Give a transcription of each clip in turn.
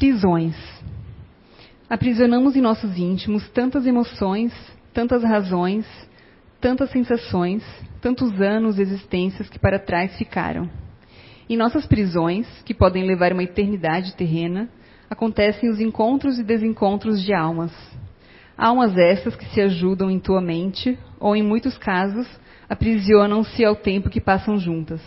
prisões. Aprisionamos em nossos íntimos tantas emoções, tantas razões, tantas sensações, tantos anos e existências que para trás ficaram. Em nossas prisões, que podem levar uma eternidade terrena, acontecem os encontros e desencontros de almas. Almas essas que se ajudam em tua mente, ou em muitos casos, aprisionam-se ao tempo que passam juntas.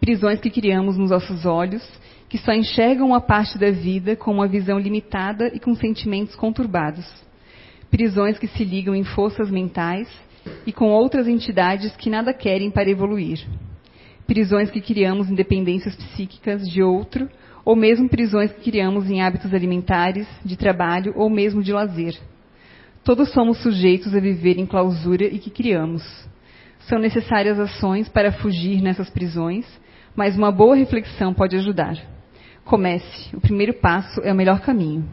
Prisões que criamos nos nossos olhos, que só enxergam uma parte da vida com uma visão limitada e com sentimentos conturbados. Prisões que se ligam em forças mentais e com outras entidades que nada querem para evoluir. Prisões que criamos em dependências psíquicas de outro, ou mesmo prisões que criamos em hábitos alimentares, de trabalho ou mesmo de lazer. Todos somos sujeitos a viver em clausura e que criamos. São necessárias ações para fugir nessas prisões, mas uma boa reflexão pode ajudar. Comece, o primeiro passo é o melhor caminho.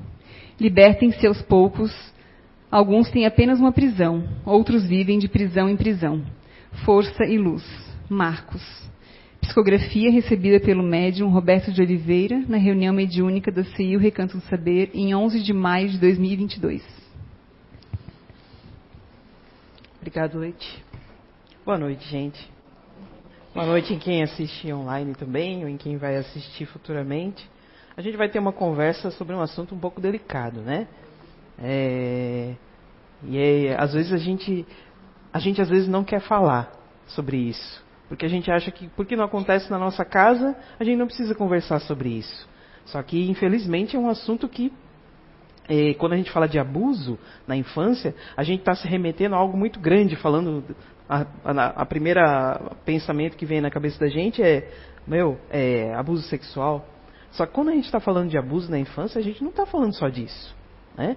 Libertem-se aos poucos. Alguns têm apenas uma prisão, outros vivem de prisão em prisão. Força e luz. Marcos. Psicografia recebida pelo médium Roberto de Oliveira na reunião mediúnica da CIU Recanto do Saber em 11 de maio de 2022. Obrigado, Leite. Boa noite, gente. Boa noite em quem assiste online também, ou em quem vai assistir futuramente. A gente vai ter uma conversa sobre um assunto um pouco delicado, né? Às vezes a gente às vezes não quer falar sobre isso, porque a gente acha que porque não acontece na nossa casa, a gente não precisa conversar sobre isso. Só que, infelizmente, é um assunto que, quando a gente fala de abuso na infância, a gente está se remetendo a algo muito grande, falando... A primeira pensamento que vem na cabeça da gente é abuso sexual. Só que quando a gente está falando de abuso na infância, a gente não está falando só disso, né?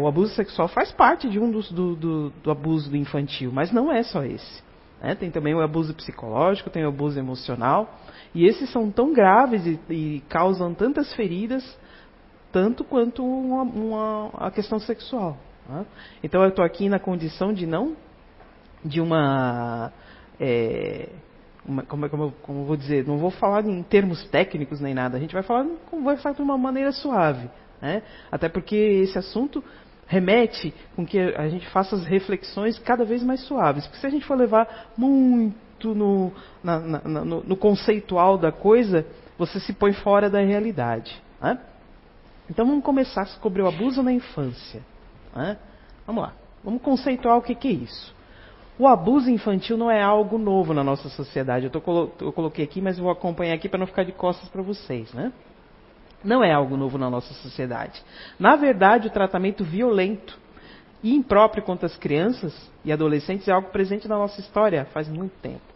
O abuso sexual faz parte de um dos do abuso do infantil, mas não é só esse, né? Tem também o abuso psicológico, tem o abuso emocional, e esses são tão graves e causam tantas feridas, tanto quanto a questão sexual, né? Então eu estou aqui na condição de não... de como eu vou dizer, não vou falar em termos técnicos nem nada, a gente vai falar, conversar de uma maneira suave, né? Até porque esse assunto remete com que a gente faça as reflexões cada vez mais suaves, porque se a gente for levar muito no conceitual da coisa, você se põe fora da realidade, né? Então vamos começar sobre o abuso na infância, né? Vamos lá, vamos conceituar o que é isso. O abuso infantil não é algo novo na nossa sociedade. Eu coloquei aqui, mas vou acompanhar aqui para não ficar de costas para vocês, né? Não é algo novo na nossa sociedade. Na verdade, o tratamento violento e impróprio contra as crianças e adolescentes é algo presente na nossa história faz muito tempo,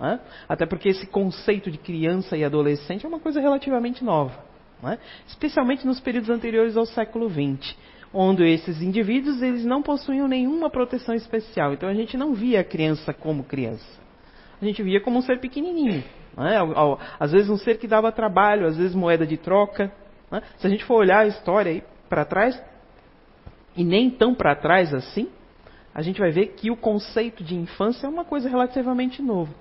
né? Até porque esse conceito de criança e adolescente é uma coisa relativamente nova, né? Especialmente nos períodos anteriores ao século XX. Onde esses indivíduos eles não possuíam nenhuma proteção especial. Então a gente não via a criança como criança. A gente via como um ser pequenininho, né? Às vezes um ser que dava trabalho, às vezes moeda de troca, né? Se a gente for olhar a história para trás, e nem tão para trás assim, a gente vai ver que o conceito de infância é uma coisa relativamente nova.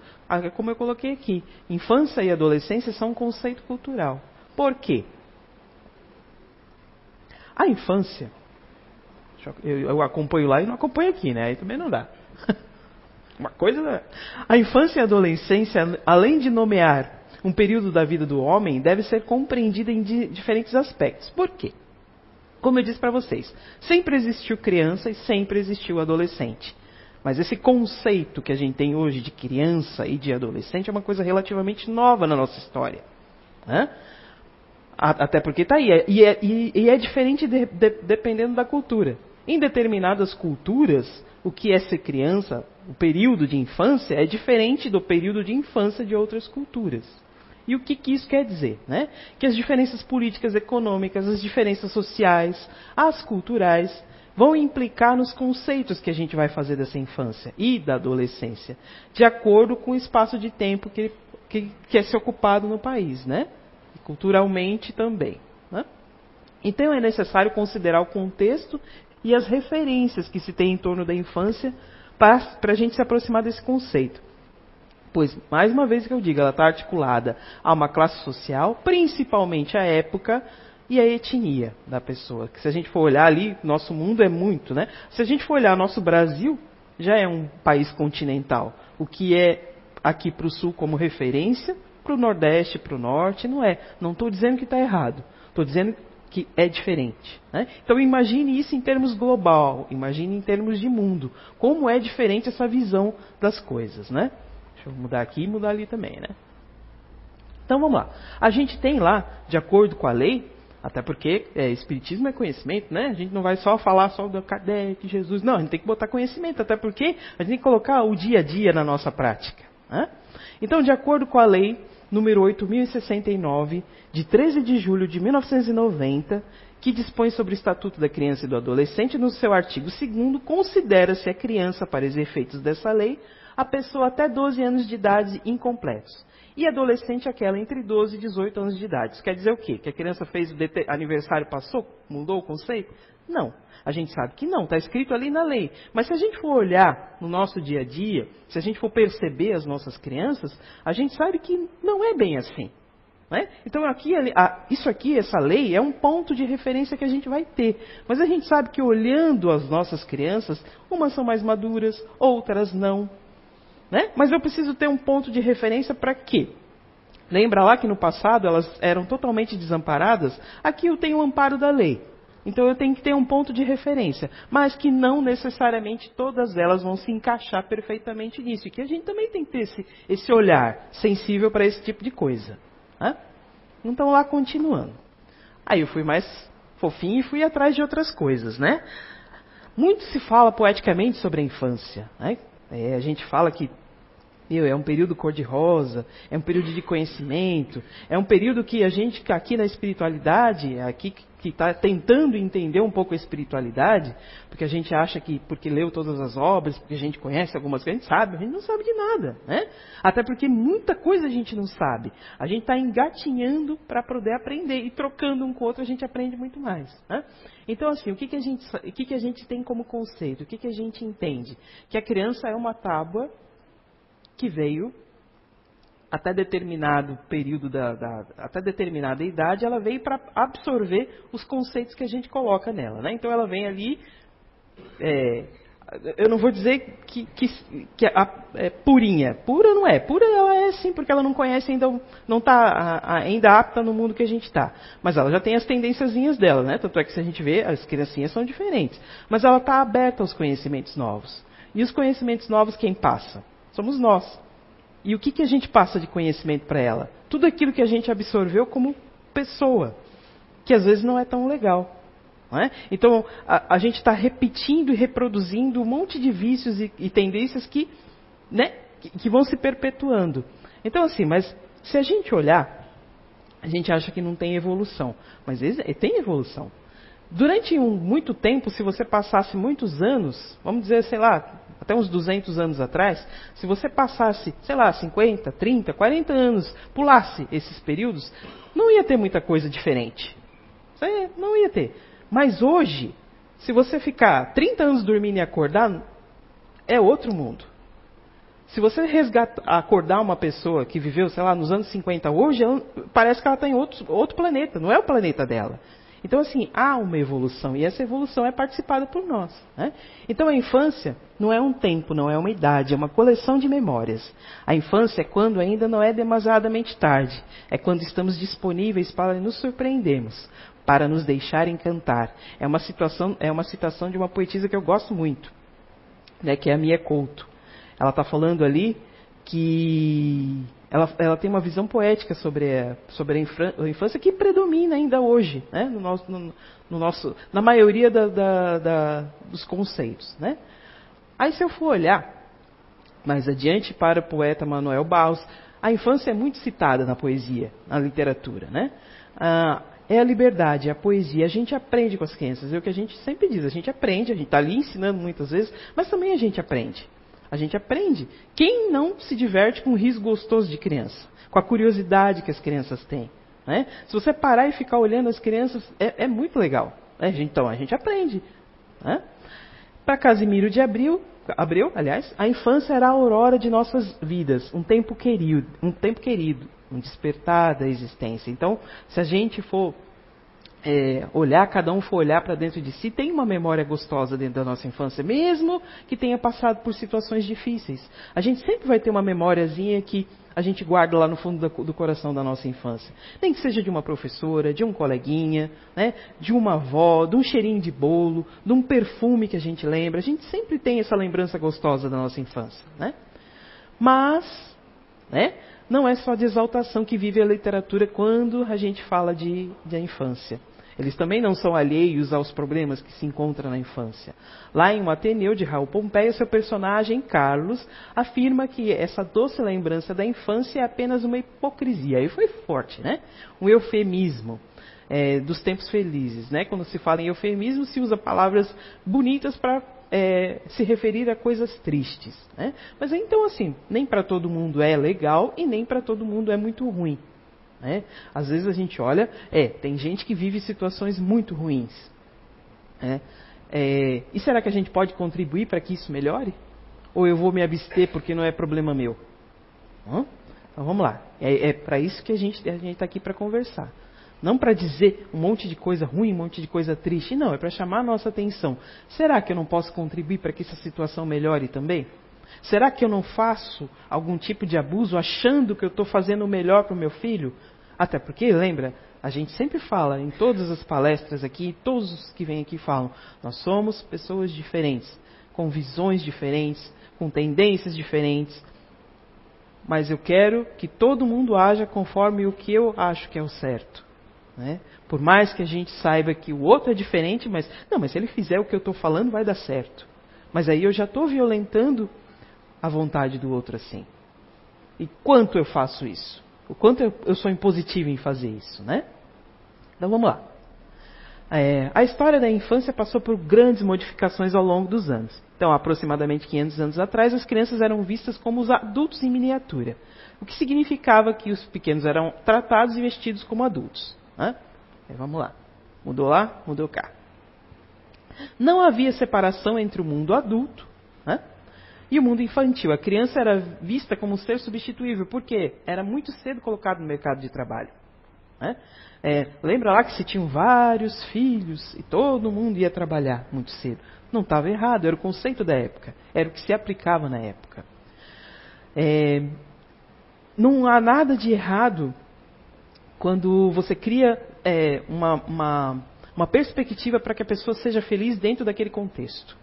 Como eu coloquei aqui, infância e adolescência são um conceito cultural. Por quê? A infância... Eu acompanho lá e não acompanho aqui, né? Aí também não dá. Uma coisa... A infância e a adolescência, além de nomear um período da vida do homem, deve ser compreendida em diferentes aspectos. Por quê? Como eu disse para vocês, sempre existiu criança e sempre existiu adolescente. Mas esse conceito que a gente tem hoje de criança e de adolescente é uma coisa relativamente nova na nossa história, né? Até porque está aí. E é diferente dependendo da cultura. Em determinadas culturas, o que é ser criança, o período de infância, é diferente do período de infância de outras culturas. E o que isso quer dizer, né? Que as diferenças políticas, econômicas, as diferenças sociais, as culturais, vão implicar nos conceitos que a gente vai fazer dessa infância e da adolescência, de acordo com o espaço de tempo que é se ocupado no país, né? Culturalmente também, né? Então é necessário considerar o contexto e as referências que se tem em torno da infância para a gente se aproximar desse conceito. pois, mais uma vez que eu digo, ela está articulada a uma classe social, principalmente a época e a etnia da pessoa. Que se a gente for olhar ali, nosso mundo é muito, né? Se a gente for olhar nosso Brasil, já é um país continental. O que é aqui para o sul como referência, para o nordeste, para o norte, não é. Não estou dizendo que está errado, estou dizendo que é diferente, né? Então imagine isso em termos global, imagine em termos de mundo. Como é diferente essa visão das coisas, né? Deixa eu mudar aqui e mudar ali também, né? Então vamos lá. A gente tem lá, de acordo com a lei, até porque espiritismo é conhecimento, né? A gente não vai só falar só do Kardec, Jesus. Não, a gente tem que botar conhecimento, até porque a gente tem que colocar o dia a dia na nossa prática, né? Então, de acordo com a lei número 8.069, de 13 de julho de 1990, que dispõe sobre o Estatuto da Criança e do Adolescente, no seu artigo 2º, considera-se a criança, para os efeitos dessa lei, a pessoa até 12 anos de idade incompletos. E adolescente aquela entre 12 e 18 anos de idade. Isso quer dizer o quê? Que a criança fez o aniversário, passou? Mudou o conceito? Não. A gente sabe que não. Está escrito ali na lei. Mas se a gente for olhar no nosso dia a dia, se a gente for perceber as nossas crianças, a gente sabe que não é bem assim, né? Então, aqui, isso aqui, essa lei, é um ponto de referência que a gente vai ter. Mas a gente sabe que olhando as nossas crianças, umas são mais maduras, outras não, né? Mas eu preciso ter um ponto de referência para quê? Lembra lá que no passado elas eram totalmente desamparadas? Aqui eu tenho o amparo da lei. Então eu tenho que ter um ponto de referência. Mas que não necessariamente todas elas vão se encaixar perfeitamente nisso. E que a gente também tem que ter esse olhar sensível para esse tipo de coisa, né? Então lá continuando. Aí eu fui mais fofinho e fui atrás de outras coisas, né? Muito se fala poeticamente sobre a infância, né? A gente fala que é um período cor-de-rosa, é um período de conhecimento, é um período que a gente, aqui na espiritualidade, aqui que está tentando entender um pouco a espiritualidade, porque a gente acha que, porque leu todas as obras, porque a gente conhece algumas coisas, a gente sabe, a gente não sabe de nada, né? Até porque muita coisa a gente não sabe. A gente está engatinhando para poder aprender, e trocando um com o outro a gente aprende muito mais, né? Então, assim, o que a gente tem como conceito? O que a gente entende? Que a criança é uma tábua que veio até determinado período, até determinada idade, ela veio para absorver os conceitos que a gente coloca nela, né? Então ela vem ali, eu não vou dizer que é purinha. Pura não é. Pura ela é sim, porque ela não conhece ainda, não está ainda apta no mundo que a gente está. Mas ela já tem as tendênciazinhas dela, né? Tanto é que se a gente vê, as criancinhas são diferentes. Mas ela está aberta aos conhecimentos novos. E os conhecimentos novos quem passa? Somos nós. E o que a gente passa de conhecimento para ela? Tudo aquilo que a gente absorveu como pessoa, que às vezes não é tão legal, não é? Então, a gente está repetindo e reproduzindo um monte de vícios e tendências que, né, que vão se perpetuando. Então, assim, mas se a gente olhar, a gente acha que não tem evolução, mas tem evolução. Durante muito tempo, se você passasse muitos anos, vamos dizer, sei lá, até uns 200 anos atrás, se você passasse, sei lá, 50, 30, 40 anos, pulasse esses períodos, não ia ter muita coisa diferente. Não ia ter. Mas hoje, se você ficar 30 anos dormindo e acordar, é outro mundo. Se você acordar uma pessoa que viveu, sei lá, nos anos 50 hoje, parece que ela está em outro planeta, não é o planeta dela. Então, assim, há uma evolução, e essa evolução é participada por nós, né? Então, a infância não é um tempo, não é uma idade, é uma coleção de memórias. A infância é quando ainda não é demasiadamente tarde, é quando estamos disponíveis para nos surpreendermos, para nos deixar encantar. É uma citação de uma poetisa que eu gosto muito, né, que é a Mia Couto. Ela está falando ali que ela tem uma visão poética sobre a infância que predomina ainda hoje, né, na maioria dos conceitos, né? Aí, se eu for olhar mais adiante para o poeta Manoel de Barros, a infância é muito citada na poesia, na literatura, né? É a liberdade, a poesia. A gente aprende com as crianças, é o que a gente sempre diz, a gente aprende, a gente está ali ensinando muitas vezes, mas também a gente aprende. A gente aprende. Quem não se diverte com o riso gostoso de criança? Com a curiosidade que as crianças têm, né? Se você parar e ficar olhando as crianças, é muito legal, né? Então, a gente aprende, né? Para Casimiro de Abreu, aliás, a infância era a aurora de nossas vidas, um tempo querido, um despertar da existência. Então, se a gente for cada um for olhar para dentro de si, tem uma memória gostosa dentro da nossa infância, mesmo que tenha passado por situações difíceis. A gente sempre vai ter uma memóriazinha que a gente guarda lá no fundo do coração da nossa infância. Nem que seja de uma professora, de um coleguinha, né, de uma avó, de um cheirinho de bolo, de um perfume que a gente lembra. A gente sempre tem essa lembrança gostosa da nossa infância, né? Mas, né, não é só de exaltação que vive a literatura quando a gente fala de infância. Eles também não são alheios aos problemas que se encontram na infância. Lá em O Ateneu, de Raul Pompeia, seu personagem, Carlos, afirma que essa doce lembrança da infância é apenas uma hipocrisia. Aí foi forte, né? Um eufemismo dos tempos felizes, né? Quando se fala em eufemismo, se usa palavras bonitas para se referir a coisas tristes, né? Mas então, assim, nem para todo mundo é legal e nem para todo mundo é muito ruim. É, às vezes a gente olha, tem gente que vive situações muito ruins. E será que a gente pode contribuir para que isso melhore? Ou eu vou me abster porque não é problema meu? Então vamos lá. É para isso que a gente está aqui para conversar. Não para dizer um monte de coisa ruim, um monte de coisa triste. Não, é para chamar a nossa atenção. Será que eu não posso contribuir para que essa situação melhore também? Será que eu não faço algum tipo de abuso achando que eu estou fazendo o melhor para o meu filho? Até porque, lembra, a gente sempre fala em todas as palestras aqui, todos os que vêm aqui falam, nós somos pessoas diferentes, com visões diferentes, com tendências diferentes, mas eu quero que todo mundo haja conforme o que eu acho que é o certo, né? Por mais que a gente saiba que o outro é diferente, mas se ele fizer o que eu estou falando vai dar certo. Mas aí eu já estou violentando a vontade do outro assim. E quanto eu faço isso? O quanto eu sou impositivo em fazer isso, né? Então vamos lá. A história da infância passou por grandes modificações ao longo dos anos. Então, aproximadamente 500 anos atrás, as crianças eram vistas como os adultos em miniatura, o que significava que os pequenos eram tratados e vestidos como adultos, né? Vamos lá. Mudou lá, mudou cá. Não havia separação entre o mundo adulto, né, e o mundo infantil. A criança era vista como um ser substituível, porque era muito cedo colocado no mercado de trabalho, né? Lembra lá que se tinham vários filhos e todo mundo ia trabalhar muito cedo. Não estava errado, era o conceito da época, era o que se aplicava na época. Não há nada de errado quando você cria uma perspectiva para que a pessoa seja feliz dentro daquele contexto.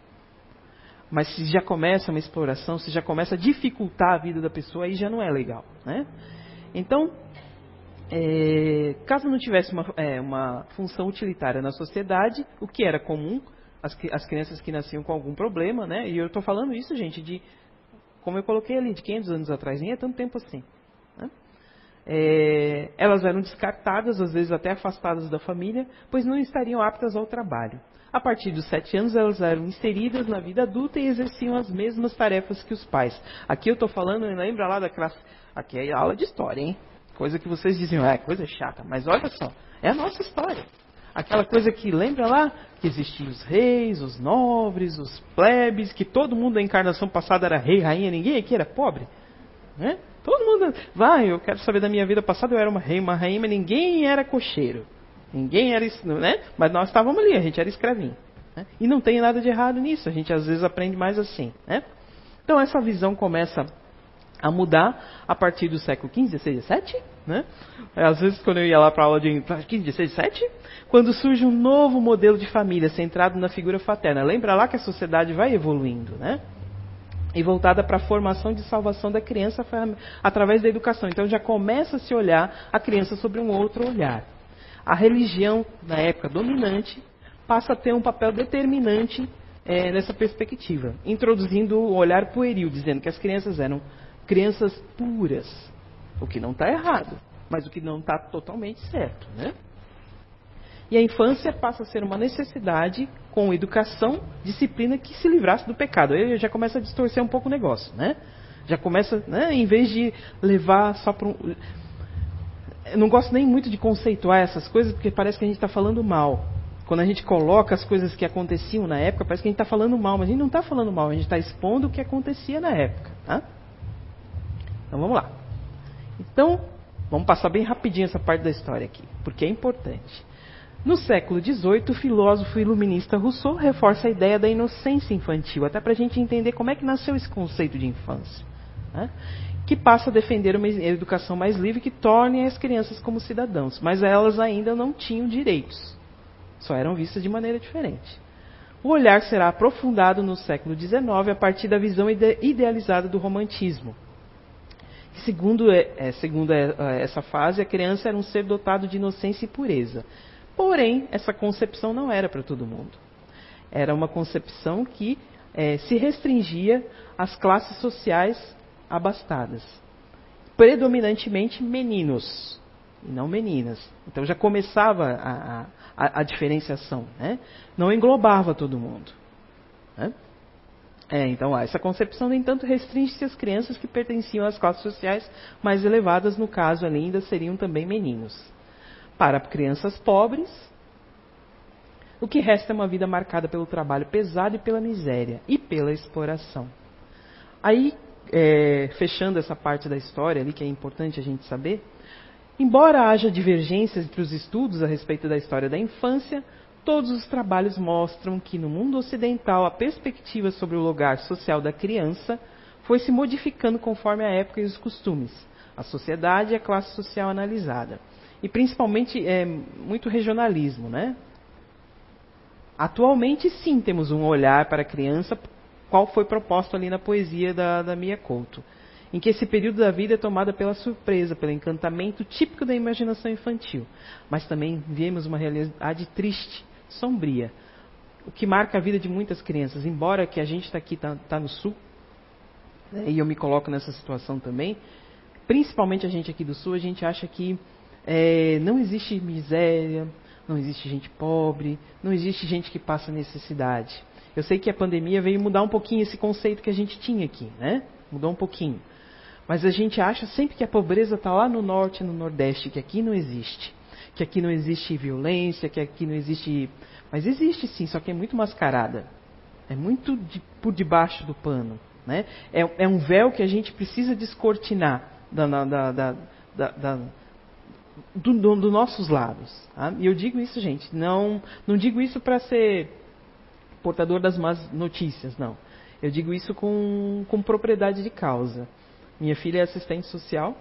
Mas se já começa uma exploração, se já começa a dificultar a vida da pessoa, aí já não é legal, né? Então, caso não tivesse uma função utilitária na sociedade, o que era comum, as crianças que nasciam com algum problema, né? E eu estou falando isso, gente, como eu coloquei ali, de 500 anos atrás, nem é tanto tempo assim, né? Elas eram descartadas, às vezes até afastadas da família, pois não estariam aptas ao trabalho. A partir dos 7 anos, elas eram inseridas na vida adulta e exerciam as mesmas tarefas que os pais. Aqui eu estou falando, lembra lá da classe... Aqui é aula de história, hein? Coisa que vocês diziam, coisa chata, mas olha só, é a nossa história. Aquela coisa que, lembra lá, que existiam os reis, os nobres, os plebes, que todo mundo da encarnação passada era rei, rainha, ninguém aqui era pobre, né? Todo mundo... eu quero saber da minha vida passada, eu era uma rei, uma rainha, mas ninguém era cocheiro. Ninguém era isso, né? Mas nós estávamos ali, a gente era escravinho, né? E não tem nada de errado nisso, a gente às vezes aprende mais assim, né? Então essa visão começa a mudar a partir do século XV, XVI, XVII, né? Às vezes quando eu ia lá para a aula de XV, XVI, XVII, quando surge um novo modelo de família centrado na figura paterna. Lembra lá que a sociedade vai evoluindo, né? E voltada para a formação de salvação da criança através da educação. Então já começa a se olhar a criança sobre um outro olhar. A religião, na época dominante, passa a ter um papel determinante nessa perspectiva, introduzindo o olhar pueril, dizendo que as crianças eram crianças puras, o que não está errado, mas o que não está totalmente certo, né? E a infância passa a ser uma necessidade, com educação, disciplina, que se livrasse do pecado. Aí já começa a distorcer um pouco o negócio, né? Já começa, né, em vez de levar só para um... Eu não gosto nem muito de conceituar essas coisas, porque parece que a gente está falando mal. quando a gente coloca as coisas que aconteciam na época, parece que a gente está falando mal, mas a gente não está falando mal, a gente está expondo o que acontecia na época, tá? Então vamos lá. Então, vamos passar bem rapidinho essa parte da história aqui, porque é importante. No século XVIII, o filósofo iluminista Rousseau reforça a ideia da inocência infantil, até para a gente entender como é que nasceu esse conceito de infância, né? Que passa a defender uma educação mais livre que torne as crianças como cidadãos, mas elas ainda não tinham direitos, só eram vistas de maneira diferente. O olhar será aprofundado no século XIX a partir da visão idealizada do romantismo. Segundo essa fase, a criança era um ser dotado de inocência e pureza. Porém, essa concepção não era para todo mundo. Era uma concepção que se restringia às classes sociais abastadas. Predominantemente meninos, e não meninas. Então já começava a diferenciação, né? Não englobava todo mundo, né? Então, essa concepção, no entanto, restringe-se às crianças que pertenciam às classes sociais mais elevadas, no caso, ainda seriam também meninos. Para crianças pobres, o que resta é uma vida marcada pelo trabalho pesado e pela miséria e pela exploração. Aí, fechando essa parte da história ali, que é importante a gente saber, embora haja divergências entre os estudos a respeito da história da infância, todos os trabalhos mostram que no mundo ocidental a perspectiva sobre o lugar social da criança foi se modificando conforme a época e os costumes, a sociedade e a classe social analisada. E principalmente muito regionalismo, né? Atualmente sim temos um olhar para a criança, qual foi proposto ali na poesia da Mia Couto, em que esse período da vida é tomado pela surpresa, pelo encantamento típico da imaginação infantil. Mas também vemos uma realidade triste, sombria, o que marca a vida de muitas crianças, embora que a gente está aqui, tá no sul, né? E eu me coloco nessa situação também, principalmente a gente aqui do sul, a gente acha que não existe miséria, não existe gente pobre, não existe gente que passa necessidade. Eu sei que a pandemia veio mudar um pouquinho esse conceito que a gente tinha aqui, né? Mudou um pouquinho. Mas a gente acha sempre que a pobreza está lá no norte e no nordeste, que aqui não existe. Que aqui não existe violência, que aqui não existe... Mas existe sim, só que é muito mascarada. É muito por debaixo do pano, né? É um véu que a gente precisa descortinar dos nossos lados, tá? E eu digo isso, gente, não digo isso para ser portador das más notícias, não. Eu digo isso com propriedade de causa. Minha filha é assistente social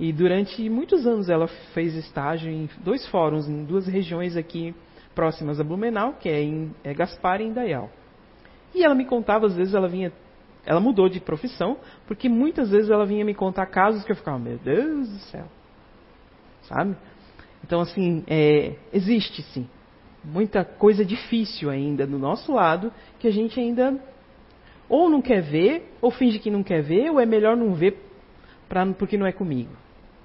e durante muitos anos ela fez estágio em dois fóruns, em duas regiões aqui próximas a Blumenau, que é Gaspar e Indaial. E ela me contava, às vezes ela mudou de profissão, porque muitas vezes ela vinha me contar casos que eu ficava, meu Deus do céu. Sabe? Então, assim, existe sim muita coisa difícil ainda do nosso lado que a gente ainda ou não quer ver, ou finge que não quer ver, ou é melhor não ver porque não é comigo,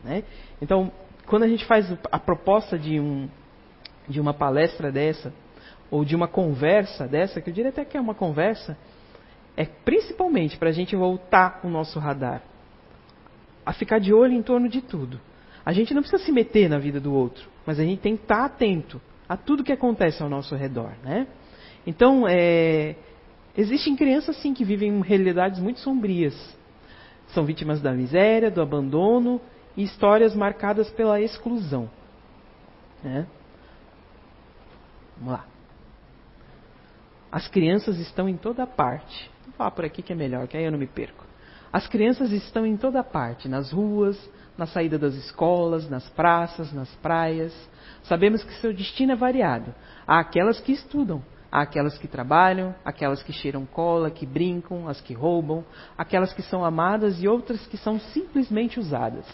né? Então, quando a gente faz a proposta de uma palestra dessa, ou de uma conversa dessa, que eu diria até que é uma conversa, é principalmente para a gente voltar o nosso radar, a ficar de olho em torno de tudo. A gente não precisa se meter na vida do outro, mas a gente tem que estar atento a tudo que acontece ao nosso redor, né? Então, existem crianças, sim, que vivem realidades muito sombrias. São vítimas da miséria, do abandono e histórias marcadas pela exclusão, né? Vamos lá. As crianças estão em toda parte. Vou falar por aqui que é melhor, que aí eu não me perco. As crianças estão em toda parte, nas ruas, na saída das escolas, nas praças, nas praias. Sabemos que seu destino é variado. Há aquelas que estudam, há aquelas que trabalham, aquelas que cheiram cola, que brincam, as que roubam, aquelas que são amadas e outras que são simplesmente usadas.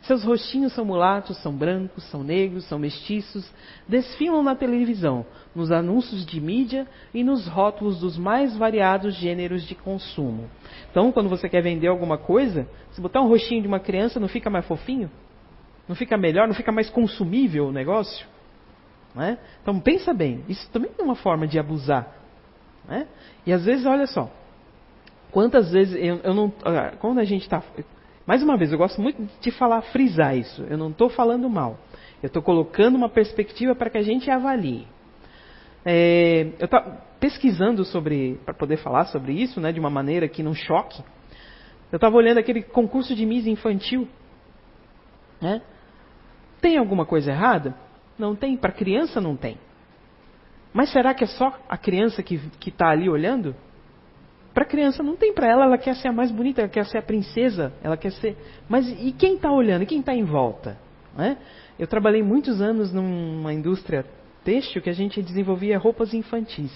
Seus rostinhos são mulatos, são brancos, são negros, são mestiços, desfilam na televisão, nos anúncios de mídia e nos rótulos dos mais variados gêneros de consumo. Então, quando você quer vender alguma coisa, se botar um rostinho de uma criança, não fica mais fofinho? Não fica melhor? Não fica mais consumível o negócio? Não é? Então, pensa bem, isso também é uma forma de abusar, não é? E às vezes, olha só, quantas vezes eu não... Quando a gente está... Mais uma vez, eu gosto muito de falar, frisar isso. Eu não estou falando mal. Eu estou colocando uma perspectiva para que a gente avalie. Eu estava pesquisando sobre, para poder falar sobre isso, né, de uma maneira que não choque. Eu estava olhando aquele concurso de Miss infantil, né? Tem alguma coisa errada? Não tem, para criança não tem. Mas será que é só a criança que está ali olhando? Para criança não tem, para ela, ela quer ser a mais bonita, ela quer ser a princesa, ela quer ser... Mas e quem está olhando, quem está em volta? Né? Eu trabalhei muitos anos numa indústria têxtil que a gente desenvolvia roupas infantis.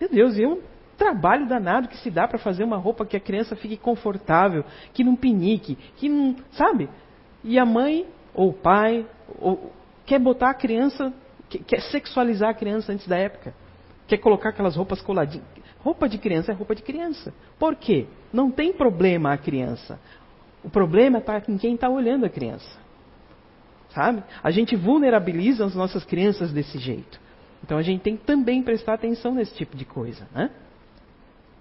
Meu Deus, e é um trabalho danado que se dá para fazer uma roupa que a criança fique confortável, que não pinique, que não... Sabe? E a mãe ou o pai ou, quer botar a criança, quer sexualizar a criança antes da época. Quer colocar aquelas roupas coladinhas. Roupa de criança é roupa de criança. Por quê? Não tem problema a criança. O problema está em quem está olhando a criança. Sabe? A gente vulnerabiliza as nossas crianças desse jeito. Então a gente tem que também prestar atenção nesse tipo de coisa. Né?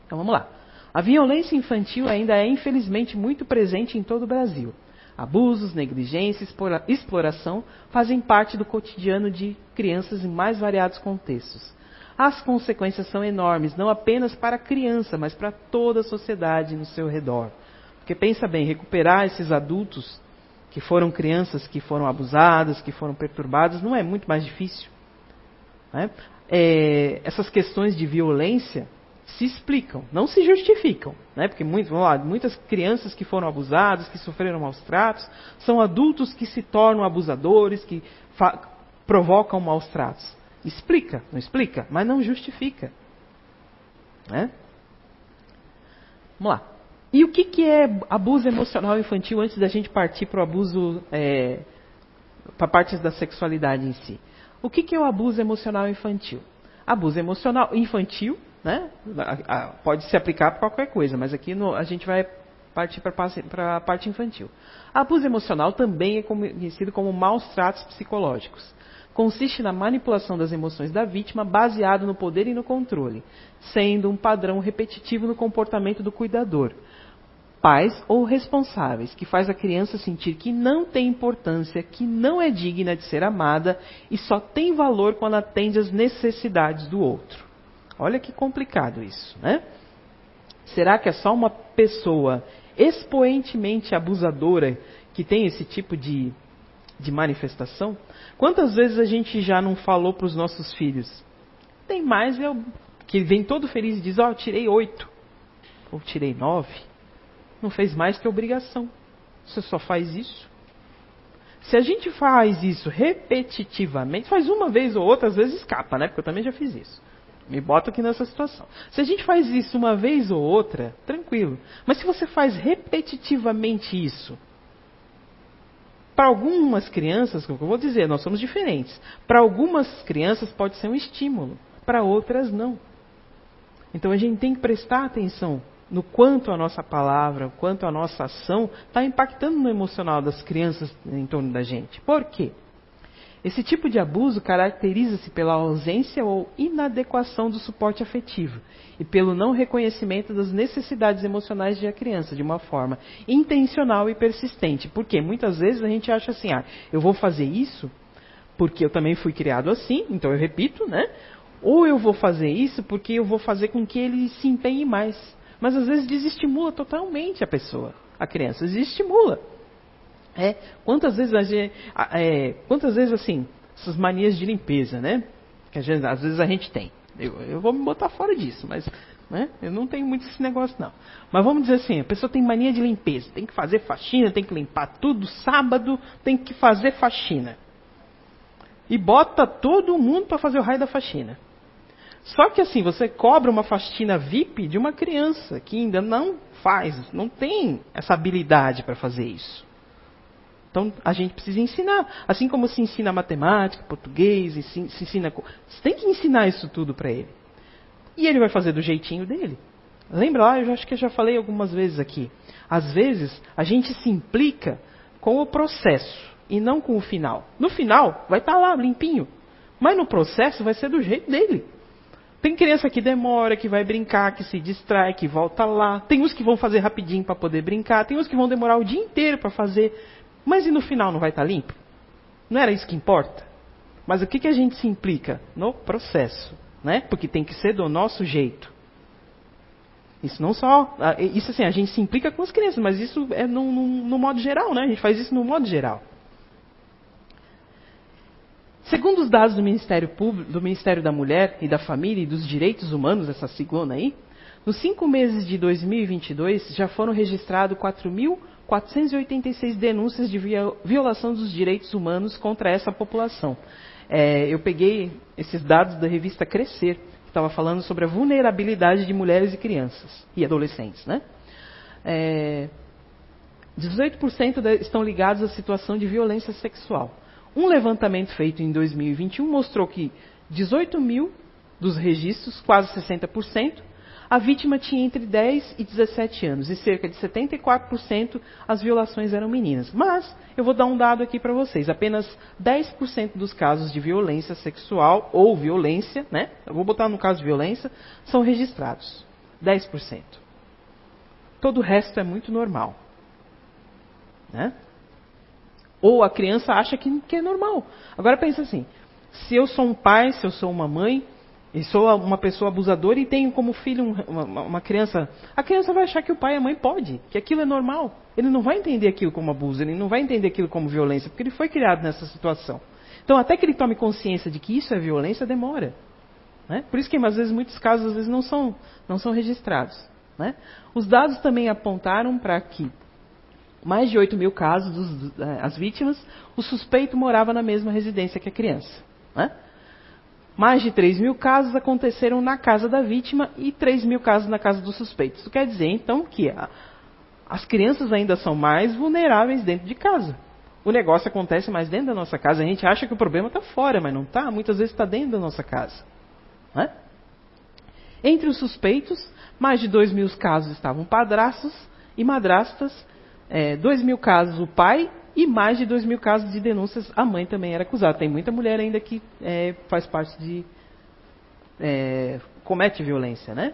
Então vamos lá. A violência infantil ainda é, infelizmente, muito presente em todo o Brasil. Abusos, negligência, exploração fazem parte do cotidiano de crianças em mais variados contextos. As consequências são enormes, não apenas para a criança, mas para toda a sociedade no seu redor. Porque pensa bem, recuperar esses adultos que foram crianças, que foram abusadas, que foram perturbadas, não é muito mais difícil. Né? Essas questões de violência se explicam, não se justificam. Né? Porque muitas crianças que foram abusadas, que sofreram maus tratos, são adultos que se tornam abusadores, que provocam maus tratos. Explica, não explica, mas não justifica. Né? Vamos lá. E o que é abuso emocional infantil antes da gente partir para o abuso, para a parte da sexualidade em si? O que é o abuso emocional infantil? Abuso emocional infantil, né, pode se aplicar para qualquer coisa, mas aqui a gente vai partir para a parte infantil. Abuso emocional também é conhecido como maus tratos psicológicos. Consiste na manipulação das emoções da vítima baseado no poder e no controle, sendo um padrão repetitivo no comportamento do cuidador, pais ou responsáveis, que faz a criança sentir que não tem importância, que não é digna de ser amada e só tem valor quando atende às necessidades do outro. Olha que complicado isso, né? Será que é só uma pessoa expoentemente abusadora que tem esse tipo de manifestação? Quantas vezes a gente já não falou para os nossos filhos? Tem mais que vem todo feliz e diz, ó, tirei 8, ou tirei 9. Não fez mais que obrigação. Você só faz isso. Se a gente faz isso repetitivamente, faz uma vez ou outra, às vezes escapa, né? Porque eu também já fiz isso. Me boto aqui nessa situação. Se a gente faz isso uma vez ou outra, tranquilo. Mas se você faz repetitivamente isso, para algumas crianças, como eu vou dizer, nós somos diferentes. Para algumas crianças pode ser um estímulo, para outras não. Então a gente tem que prestar atenção no quanto a nossa palavra, o quanto a nossa ação está impactando no emocional das crianças em torno da gente. Por quê? Esse tipo de abuso caracteriza-se pela ausência ou inadequação do suporte afetivo e pelo não reconhecimento das necessidades emocionais da criança de uma forma intencional e persistente. Porque muitas vezes a gente acha assim, eu vou fazer isso porque eu também fui criado assim, então eu repito, né? Ou eu vou fazer isso porque eu vou fazer com que ele se empenhe mais. Mas às vezes desestimula totalmente a pessoa, a criança desestimula. Quantas vezes assim, essas manias de limpeza, né? Que às vezes a gente tem. Eu vou me botar fora disso, mas né? Eu não tenho muito esse negócio, não. Mas vamos dizer assim, a pessoa tem mania de limpeza. Tem que fazer faxina, tem que limpar tudo. Sábado tem que fazer faxina. E bota todo mundo para fazer o raio da faxina. Só que assim, você cobra uma faxina VIP de uma criança que ainda não faz, não tem essa habilidade para fazer isso. Então, a gente precisa ensinar. Assim como se ensina matemática, português, se ensina... Você tem que ensinar isso tudo para ele. E ele vai fazer do jeitinho dele. Lembra lá, eu acho que eu já falei algumas vezes aqui. Às vezes, a gente se implica com o processo e não com o final. No final, vai estar lá, limpinho. Mas no processo, vai ser do jeito dele. Tem criança que demora, que vai brincar, que se distrai, que volta lá. Tem uns que vão fazer rapidinho para poder brincar. Tem uns que vão demorar o dia inteiro para fazer... Mas e no final não vai estar limpo? Não era isso que importa? Mas o que a gente se implica? No processo. né? Porque tem que ser do nosso jeito. Isso não só... Isso assim, a gente se implica com as crianças, mas isso é no modo geral, né? A gente faz isso no modo geral. Segundo os dados do Ministério Público, do Ministério da Mulher e da Família e dos Direitos Humanos, essa sigona aí, nos 5 meses de 2022 já foram registrados 4.486 denúncias de violação dos direitos humanos contra essa população. Eu peguei esses dados da revista Crescer, que estava falando sobre a vulnerabilidade de mulheres e crianças e adolescentes, né? 18% estão ligados à situação de violência sexual. Um levantamento feito em 2021 mostrou que 18 mil dos registros, quase 60%, a vítima tinha entre 10 e 17 anos, e cerca de 74% as violações eram meninas. Mas, eu vou dar um dado aqui para vocês, apenas 10% dos casos de violência sexual ou violência, né? Eu vou botar no caso de violência, são registrados. 10%. Todo o resto é muito normal, né? Ou a criança acha que é normal. Agora pensa assim, se eu sou um pai, se eu sou uma mãe, e sou uma pessoa abusadora e tenho como filho uma criança, a criança vai achar que o pai e a mãe pode, que aquilo é normal. Ele não vai entender aquilo como abuso, ele não vai entender aquilo como violência, porque ele foi criado nessa situação. Então até que ele tome consciência de que isso é violência, demora, né? Por isso que às vezes muitos casos às vezes não são registrados, né? Os dados também apontaram para que mais de 8 mil casos das vítimas, o suspeito morava na mesma residência que a criança, né? Mais de 3 mil casos aconteceram na casa da vítima e 3 mil casos na casa do suspeito. Isso quer dizer, então, que as crianças ainda são mais vulneráveis dentro de casa. O negócio acontece mais dentro da nossa casa. A gente acha que o problema está fora, mas não está. Muitas vezes está dentro da nossa casa, né? Entre os suspeitos, mais de 2 mil casos estavam padrastos e madrastas, 2 mil casos o pai, e mais de 2 mil casos de denúncias a mãe também era acusada. Tem muita mulher ainda que faz parte de... comete violência, né?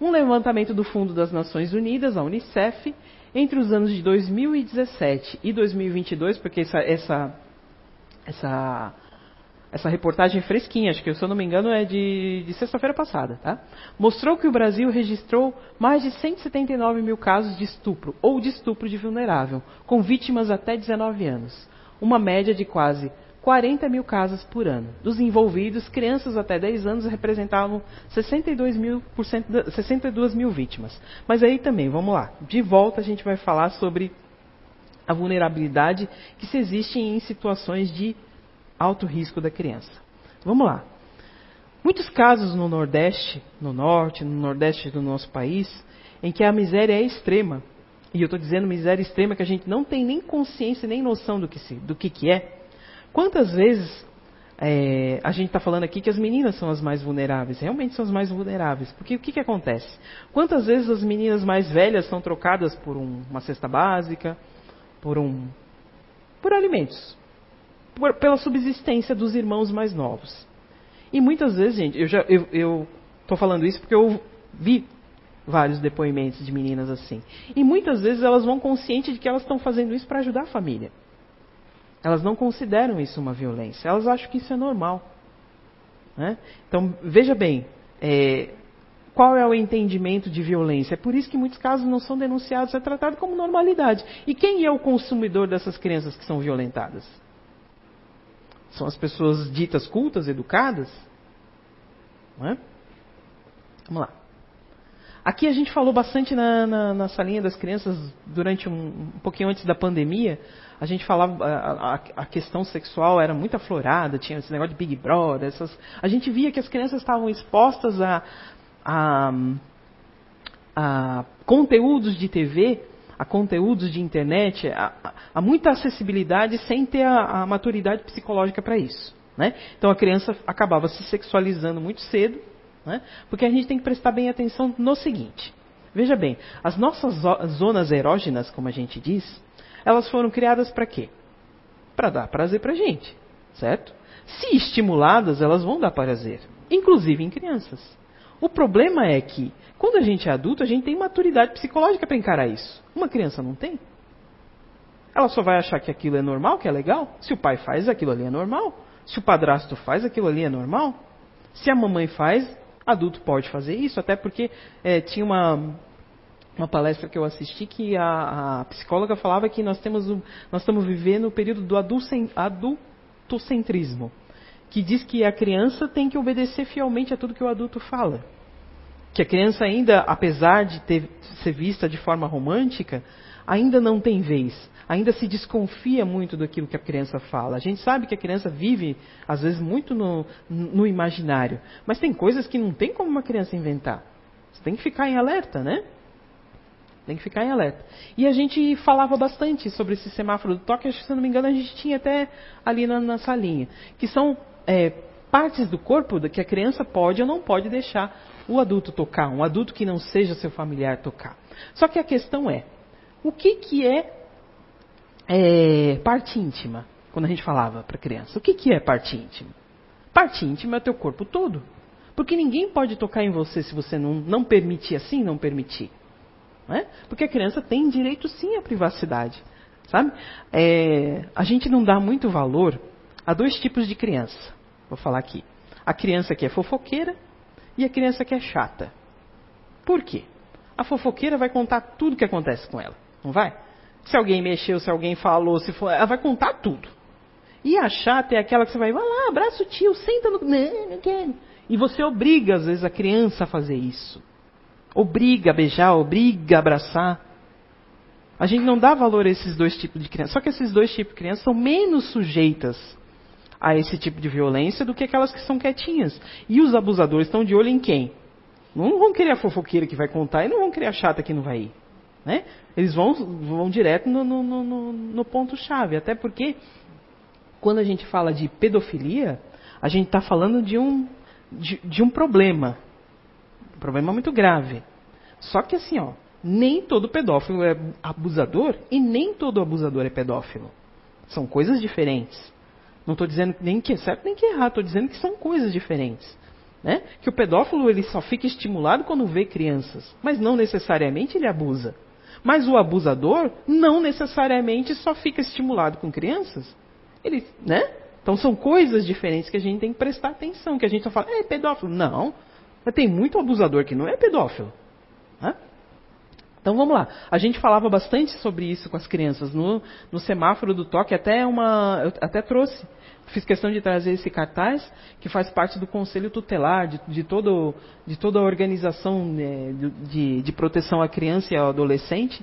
Um levantamento do Fundo das Nações Unidas, a Unicef, entre os anos de 2017 e 2022, porque essa reportagem fresquinha, acho que, se eu não me engano, é de sexta-feira passada, tá? Mostrou que o Brasil registrou mais de 179 mil casos de estupro ou de estupro de vulnerável, com vítimas até 19 anos. Uma média de quase 40 mil casos por ano. Dos envolvidos, crianças até 10 anos representavam 62 mil vítimas. Mas aí também, vamos lá, de volta a gente vai falar sobre a vulnerabilidade que se existe em situações de alto risco da criança. Vamos lá. Muitos casos no Nordeste, no Norte, no Nordeste do nosso país, em que a miséria é extrema. E eu estou dizendo miséria extrema que a gente não tem nem consciência, nem noção do que é. Quantas vezes a gente está falando aqui que as meninas são as mais vulneráveis? Realmente são as mais vulneráveis. Porque o que acontece? Quantas vezes as meninas mais velhas são trocadas por uma cesta básica, por alimentos, pela subsistência dos irmãos mais novos. E muitas vezes, gente, eu estou falando isso porque eu vi vários depoimentos de meninas assim. E muitas vezes elas vão consciente de que elas estão fazendo isso para ajudar a família. Elas não consideram isso uma violência. Elas acham que isso é normal, né? Então, veja bem, qual é o entendimento de violência? É por isso que muitos casos não são denunciados, é tratado como normalidade. E quem é o consumidor dessas crianças que são violentadas? São as pessoas ditas cultas, educadas, não é? Vamos lá. Aqui a gente falou bastante na salinha das crianças durante um pouquinho antes da pandemia. A gente falava, a questão sexual era muito aflorada, tinha esse negócio de Big Brother. A gente via que as crianças estavam expostas a conteúdos de TV, a conteúdos de internet, a muita acessibilidade sem ter a maturidade psicológica para isso, né? Então a criança acabava se sexualizando muito cedo, né? Porque a gente tem que prestar bem atenção no seguinte. Veja bem, as nossas zonas erógenas, como a gente diz, elas foram criadas para quê? Para dar prazer para a gente, certo? Se estimuladas, elas vão dar prazer, inclusive em crianças. O problema é que, quando a gente é adulto, a gente tem maturidade psicológica para encarar isso. Uma criança não tem. Ela só vai achar que aquilo é normal, que é legal. Se o pai faz, aquilo ali é normal. Se o padrasto faz, aquilo ali é normal. Se a mamãe faz, adulto pode fazer isso, até porque tinha uma palestra que eu assisti que a psicóloga falava que nós estamos vivendo o período do adultocentrismo, que diz que a criança tem que obedecer fielmente a tudo que o adulto fala. Que a criança ainda, apesar de ser vista de forma romântica, ainda não tem vez, ainda se desconfia muito daquilo que a criança fala. A gente sabe que a criança vive, às vezes, muito no imaginário, mas tem coisas que não tem como uma criança inventar. Você tem que ficar em alerta, né? Tem que ficar em alerta. E a gente falava bastante sobre esse semáforo do toque, acho que, se não me engano, a gente tinha até ali na salinha, que são partes do corpo que a criança pode ou não pode deixar o adulto tocar, um adulto que não seja seu familiar tocar. Só que a questão é, o que é parte íntima? Quando a gente falava para a criança, o que é parte íntima? Parte íntima é o teu corpo todo. Porque ninguém pode tocar em você se você não permitir, assim não permitir. Porque a criança tem direito sim à privacidade, sabe? A gente não dá muito valor a dois tipos de criança. Vou falar aqui. A criança que é fofoqueira e a criança que é chata. Por quê? A fofoqueira vai contar tudo o que acontece com ela, não vai? Se alguém mexeu, se alguém falou, ela vai contar tudo. E a chata é aquela que você vai lá, abraça o tio, senta no... Não quero. E você obriga, às vezes, a criança a fazer isso. Obriga a beijar, obriga a abraçar. A gente não dá valor a esses dois tipos de crianças. Só que esses dois tipos de crianças são menos sujeitas a esse tipo de violência do que aquelas que são quietinhas. E os abusadores estão de olho em quem? Não vão querer a fofoqueira que vai contar e não vão querer a chata que não vai ir. Né? Eles vão direto no ponto-chave. Até porque, quando a gente fala de pedofilia, a gente está falando de um problema. Um problema muito grave. Só que assim, nem todo pedófilo é abusador e nem todo abusador é pedófilo. São coisas diferentes. Não estou dizendo nem que é certo nem que é errado, estou dizendo que são coisas diferentes. Né? Que o pedófilo ele só fica estimulado quando vê crianças, mas não necessariamente ele abusa. Mas o abusador não necessariamente só fica estimulado com crianças. Ele, né? Então são coisas diferentes que a gente tem que prestar atenção, que a gente só fala, pedófilo. Não. Mas tem muito abusador que não é pedófilo. Né? Então vamos lá. A gente falava bastante sobre isso com as crianças no semáforo do toque. Eu até trouxe, fiz questão de trazer esse cartaz que faz parte do Conselho Tutelar de toda a organização de proteção à criança e ao adolescente.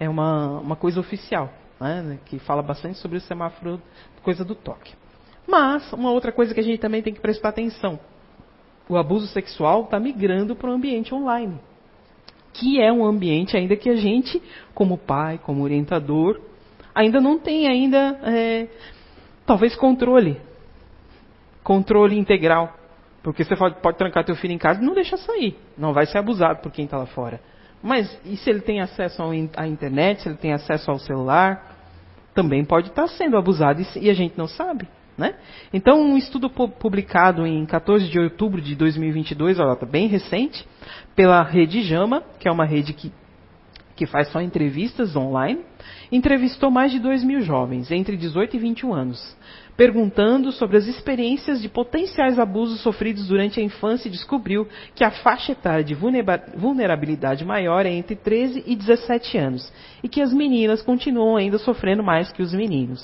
É uma coisa oficial, né? Que fala bastante sobre o semáforo, coisa do toque. Mas uma outra coisa que a gente também tem que prestar atenção. O abuso sexual está migrando para o ambiente online, que é um ambiente ainda que a gente, como pai, como orientador, ainda não tem ainda, talvez, controle integral. Porque você pode trancar teu filho em casa e não deixar sair, não vai ser abusado por quem está lá fora. Mas e se ele tem acesso à internet, se ele tem acesso ao celular, também pode estar sendo abusado e a gente não sabe. Né? Então, um estudo publicado em 14 de outubro de 2022, está bem recente, pela rede JAMA, que é uma rede que faz só entrevistas online, entrevistou mais de 2.000 jovens, entre 18 e 21 anos, perguntando sobre as experiências de potenciais abusos sofridos durante a infância, e descobriu que a faixa etária de vulnerabilidade maior é entre 13 e 17 anos, e que as meninas continuam ainda sofrendo mais que os meninos.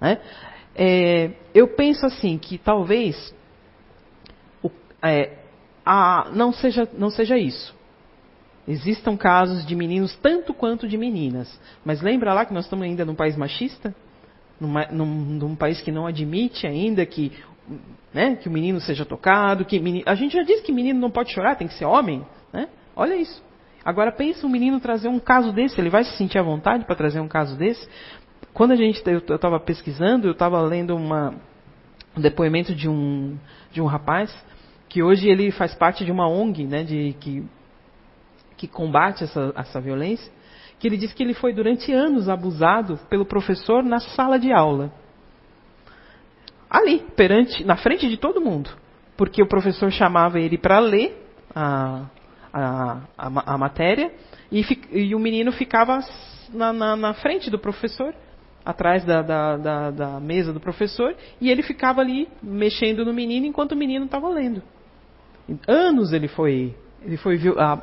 Né? Eu penso assim, que talvez não seja isso. Existam casos de meninos tanto quanto de meninas. Mas lembra lá que nós estamos ainda num país machista? Num país que não admite ainda que, né, que o menino seja tocado. A gente já disse que menino não pode chorar, tem que ser homem. Né? Olha isso. Agora pensa um menino trazer um caso desse. Ele vai se sentir à vontade para trazer um caso desse? Quando eu estava pesquisando, eu estava lendo um depoimento de um rapaz que hoje ele faz parte de uma ONG, né, que combate essa violência, que ele disse que ele foi durante anos abusado pelo professor na sala de aula. Ali, na frente de todo mundo. Porque o professor chamava ele para ler a matéria e o menino ficava na frente do professor, atrás da mesa do professor, e ele ficava ali mexendo no menino enquanto o menino estava lendo. Anos ele foi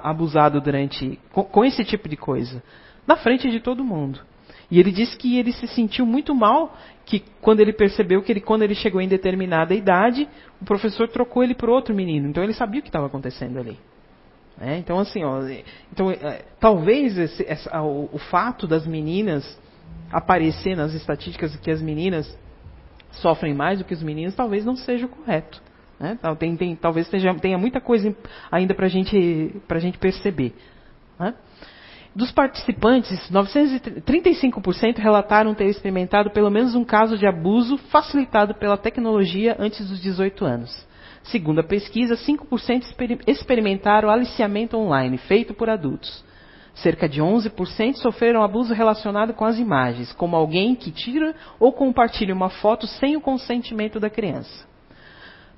abusado durante com esse tipo de coisa, na frente de todo mundo. E ele disse que ele se sentiu muito mal, que quando ele percebeu que quando ele chegou em determinada idade, o professor trocou ele por outro menino. Então ele sabia o que estava acontecendo ali. É, então, assim, ó, talvez o fato das meninas aparecer nas estatísticas que as meninas sofrem mais do que os meninos, talvez não seja o correto. Né? Talvez tenha muita coisa ainda para a gente perceber. Né? Dos participantes, 935% relataram ter experimentado pelo menos um caso de abuso facilitado pela tecnologia antes dos 18 anos. Segundo a pesquisa, 5% experimentaram aliciamento online, feito por adultos. Cerca de 11% sofreram abuso relacionado com as imagens, como alguém que tira ou compartilha uma foto sem o consentimento da criança.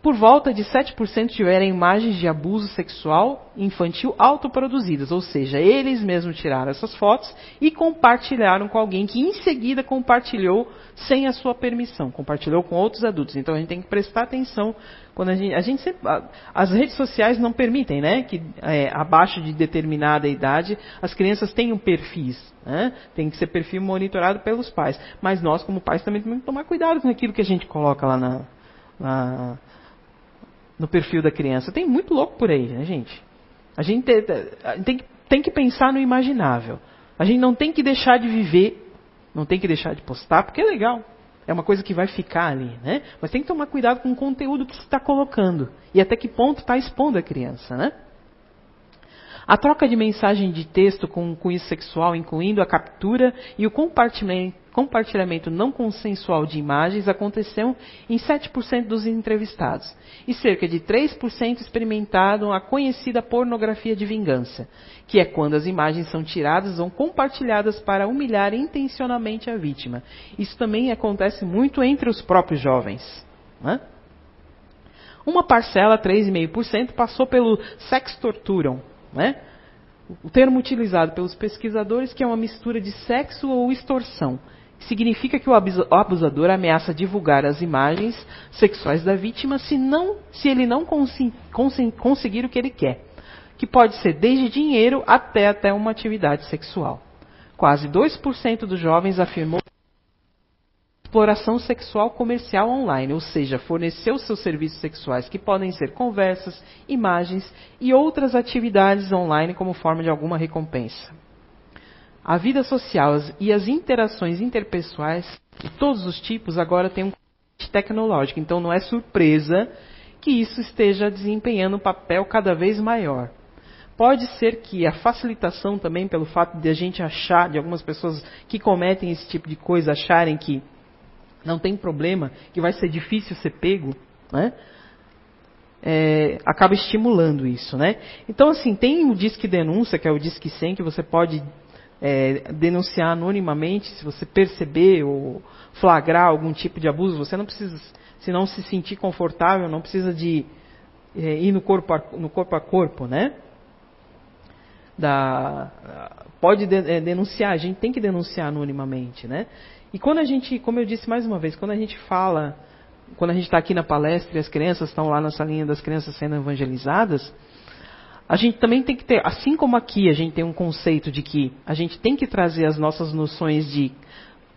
Por volta de 7% tiveram imagens de abuso sexual infantil autoproduzidas, ou seja, eles mesmos tiraram essas fotos e compartilharam com alguém que em seguida compartilhou sem a sua permissão, compartilhou com outros adultos. Então a gente tem que prestar atenção quando a gente sempre, as redes sociais não permitem, né, que abaixo de determinada idade as crianças tenham perfis, né, tem que ser perfil monitorado pelos pais. Mas nós como pais também temos que tomar cuidado com aquilo que a gente coloca lá no perfil da criança. Tem muito louco por aí, né, gente? A gente tem que pensar no imaginável. A gente não tem que deixar de viver, não tem que deixar de postar, porque é legal. É uma coisa que vai ficar ali, né? Mas tem que tomar cuidado com o conteúdo que se está colocando e até que ponto está expondo a criança, né? A troca de mensagem de texto com cunho sexual, incluindo a captura e o compartilhamento não consensual de imagens, aconteceu em 7% dos entrevistados, e cerca de 3% experimentaram a conhecida pornografia de vingança, que é quando as imagens são tiradas ou compartilhadas para humilhar intencionalmente a vítima. Isso também acontece muito entre os próprios jovens, né? Uma parcela, 3,5%, passou pelo sextorturam, né? O termo utilizado pelos pesquisadores, que é uma mistura de sexo ou extorsão. Significa que o abusador ameaça divulgar as imagens sexuais da vítima se ele não conseguir o que ele quer, que pode ser desde dinheiro até uma atividade sexual. Quase 2% dos jovens afirmou exploração sexual comercial online, ou seja, forneceu seus serviços sexuais, que podem ser conversas, imagens e outras atividades online como forma de alguma recompensa. A vida social e as interações interpessoais de todos os tipos agora têm um componente tecnológico, então não é surpresa que isso esteja desempenhando um papel cada vez maior. Pode ser que a facilitação também pelo fato de a gente achar, de algumas pessoas que cometem esse tipo de coisa acharem que não tem problema, que vai ser difícil ser pego, né? Acaba estimulando isso, né? Então, assim, tem o Disque Denúncia, que é o Disque 100, que você pode denunciar anonimamente se você perceber ou flagrar algum tipo de abuso. Você não precisa, se não se sentir confortável, não precisa de ir no corpo a corpo, né? Pode denunciar, a gente tem que denunciar anonimamente, né? E quando a gente, como eu disse mais uma vez, quando a gente fala, quando a gente está aqui na palestra e as crianças estão lá na salinha das crianças sendo evangelizadas, a gente também tem que ter, assim como aqui a gente tem um conceito de que a gente tem que trazer as nossas noções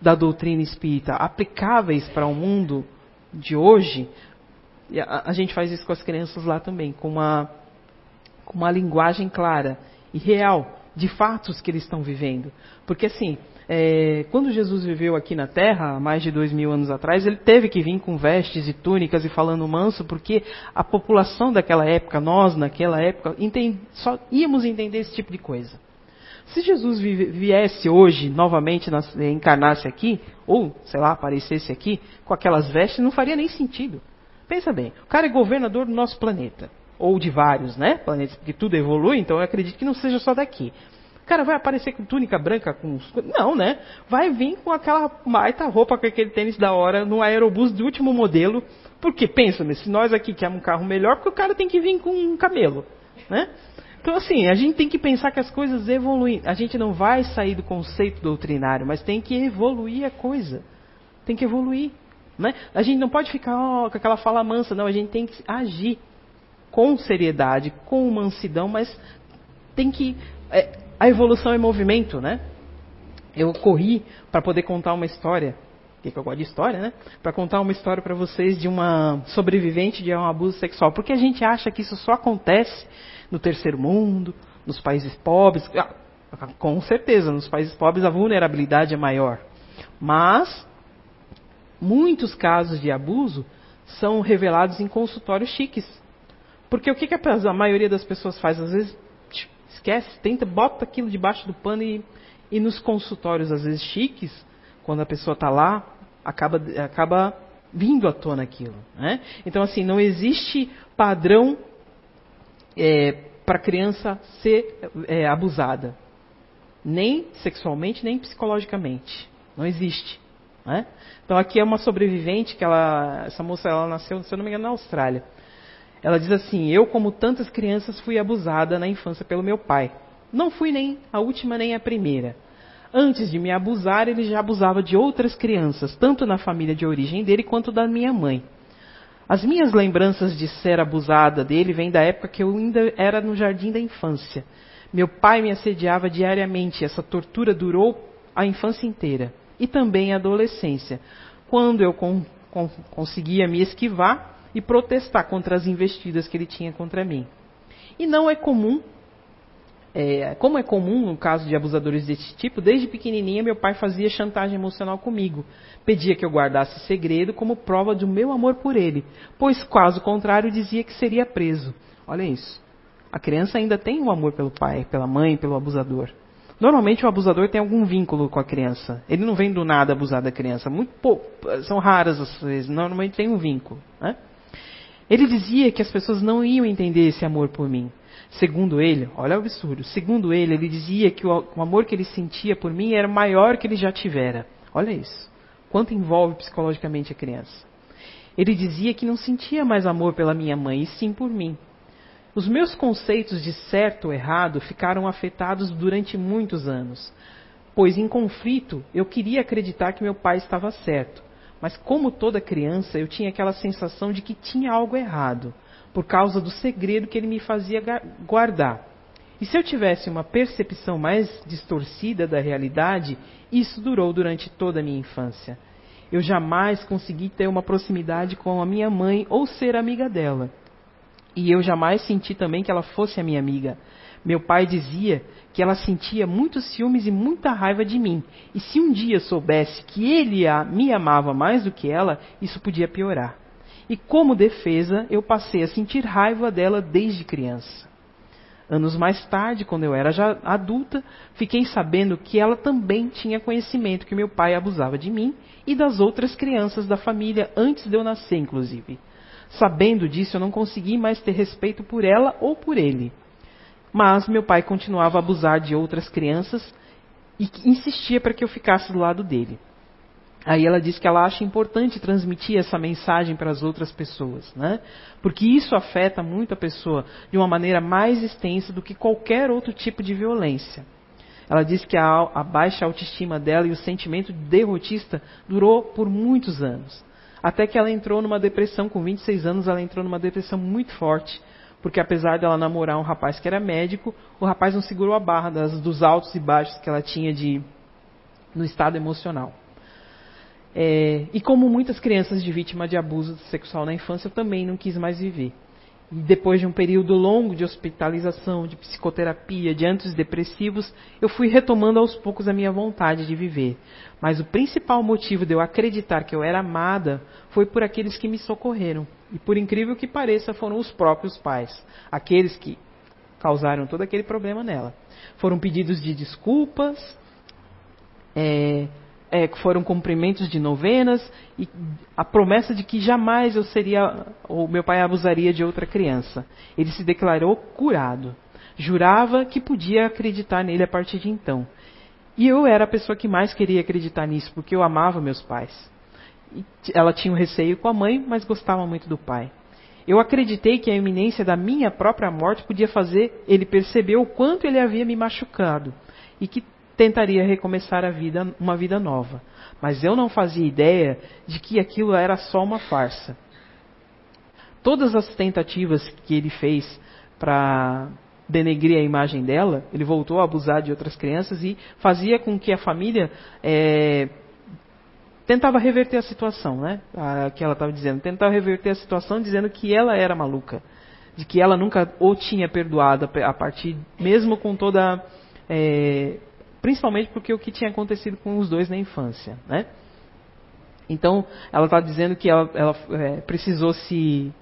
da doutrina espírita aplicáveis para o mundo de hoje, a gente faz isso com as crianças lá também, com uma linguagem clara e real, de fatos que eles estão vivendo. Porque assim, quando Jesus viveu aqui na Terra, há mais de 2000 anos atrás, ele teve que vir com vestes e túnicas e falando manso, porque a população daquela época, nós naquela época, só íamos entender esse tipo de coisa. Se Jesus viesse hoje, novamente, encarnasse aqui, ou, sei lá, aparecesse aqui, com aquelas vestes, não faria nem sentido. Pensa bem, o cara é governador do nosso planeta, ou de vários, né, planetas, porque tudo evolui, então eu acredito que não seja só daqui. O cara vai aparecer com túnica branca, não, né? Vai vir com aquela baita roupa, com aquele tênis da hora, no aerobus do último modelo. Porque, pensa, se nós aqui queremos um carro melhor, porque o cara tem que vir com um cabelo, né? Então, assim, a gente tem que pensar que as coisas evoluem. A gente não vai sair do conceito doutrinário, mas tem que evoluir a coisa. Tem que evoluir, né? A gente não pode ficar com aquela fala mansa, não. A gente tem que agir. com seriedade, com mansidão, mas tem que... a evolução é movimento, né? Eu corri para poder contar uma história, que eu gosto de história, né? Para contar uma história para vocês de uma sobrevivente de um abuso sexual. Porque a gente acha que isso só acontece no terceiro mundo, nos países pobres. Com certeza, nos países pobres a vulnerabilidade é maior. Mas muitos casos de abuso são revelados em consultórios chiques. Porque o que a maioria das pessoas faz? Às vezes esquece, tenta, bota aquilo debaixo do pano e nos consultórios, às vezes chiques, quando a pessoa está lá, acaba vindo à tona aquilo, né? Então, assim, não existe padrão para a criança ser abusada. Nem sexualmente, nem psicologicamente. Não existe, né? Então, aqui é uma sobrevivente, que essa moça ela nasceu, se eu não me engano, na Austrália. Ela diz assim: eu, como tantas crianças, fui abusada na infância pelo meu pai. Não fui nem a última nem a primeira. Antes de me abusar, ele já abusava de outras crianças, tanto na família de origem dele quanto da minha mãe. As minhas lembranças de ser abusada dele vêm da época que eu ainda era no jardim da infância. Meu pai me assediava diariamente. Essa tortura durou a infância inteira e também a adolescência, quando eu conseguia me esquivar e protestar contra as investidas que ele tinha contra mim. E não é comum, como é comum no caso de abusadores desse tipo, desde pequenininha meu pai fazia chantagem emocional comigo. Pedia que eu guardasse segredo como prova do meu amor por ele, pois caso contrário dizia que seria preso. Olha isso. A criança ainda tem um amor pelo pai, pela mãe, pelo abusador. Normalmente o abusador tem algum vínculo com a criança. Ele não vem do nada abusar da criança. Muito pouco, são raras as vezes. Normalmente tem um vínculo, né? Ele dizia que as pessoas não iam entender esse amor por mim. Segundo ele, olha o absurdo, segundo ele, ele dizia que o amor que ele sentia por mim era maior que ele já tivera. Olha isso. Quanto envolve psicologicamente a criança. Ele dizia que não sentia mais amor pela minha mãe, e sim por mim. Os meus conceitos de certo ou errado ficaram afetados durante muitos anos, pois em conflito eu queria acreditar que meu pai estava certo. Mas como toda criança, eu tinha aquela sensação de que tinha algo errado, por causa do segredo que ele me fazia guardar. E se eu tivesse uma percepção mais distorcida da realidade, isso durou durante toda a minha infância. Eu jamais consegui ter uma proximidade com a minha mãe ou ser amiga dela. E eu jamais senti também que ela fosse a minha amiga. Meu pai dizia que ela sentia muitos ciúmes e muita raiva de mim. E se um dia soubesse que ele me amava mais do que ela, isso podia piorar. E como defesa, eu passei a sentir raiva dela desde criança. Anos mais tarde, quando eu era já adulta, fiquei sabendo que ela também tinha conhecimento que meu pai abusava de mim e das outras crianças da família antes de eu nascer, inclusive. Sabendo disso, eu não consegui mais ter respeito por ela ou por ele. Mas meu pai continuava a abusar de outras crianças e insistia para que eu ficasse do lado dele. Aí ela diz que ela acha importante transmitir essa mensagem para as outras pessoas, né? Porque isso afeta muito a pessoa de uma maneira mais extensa do que qualquer outro tipo de violência. Ela diz que a baixa autoestima dela e o sentimento derrotista durou por muitos anos. Até que ela entrou numa depressão, com 26 anos ela entrou numa depressão muito forte. Porque apesar dela namorar um rapaz que era médico, o rapaz não segurou a barra dos altos e baixos que ela tinha no estado emocional. E como muitas crianças de vítima de abuso sexual na infância, eu também não quis mais viver. E depois de um período longo de hospitalização, de psicoterapia, de antidepressivos, eu fui retomando aos poucos a minha vontade de viver. Mas o principal motivo de eu acreditar que eu era amada foi por aqueles que me socorreram. E por incrível que pareça, foram os próprios pais, aqueles que causaram todo aquele problema nela. Foram pedidos de desculpas, foram cumprimentos de novenas e a promessa de que jamais eu seria, ou meu pai abusaria de outra criança. Ele se declarou curado, jurava que podia acreditar nele a partir de então. E eu era a pessoa que mais queria acreditar nisso, porque eu amava meus pais. Ela tinha um receio com a mãe, mas gostava muito do pai. Eu acreditei que a iminência da minha própria morte podia fazer ele perceber o quanto ele havia me machucado e que tentaria recomeçar uma vida nova. Mas eu não fazia ideia de que aquilo era só uma farsa. todas as tentativas que ele fez para denegrir a imagem dela, ele voltou a abusar de outras crianças e fazia com que a família tentava reverter a situação, né? A que ela estava dizendo, tentava reverter a situação dizendo que ela era maluca, de que ela nunca o tinha perdoado a partir, mesmo com toda, principalmente porque o que tinha acontecido com os dois na infância, né? Então, ela está dizendo que ela precisou se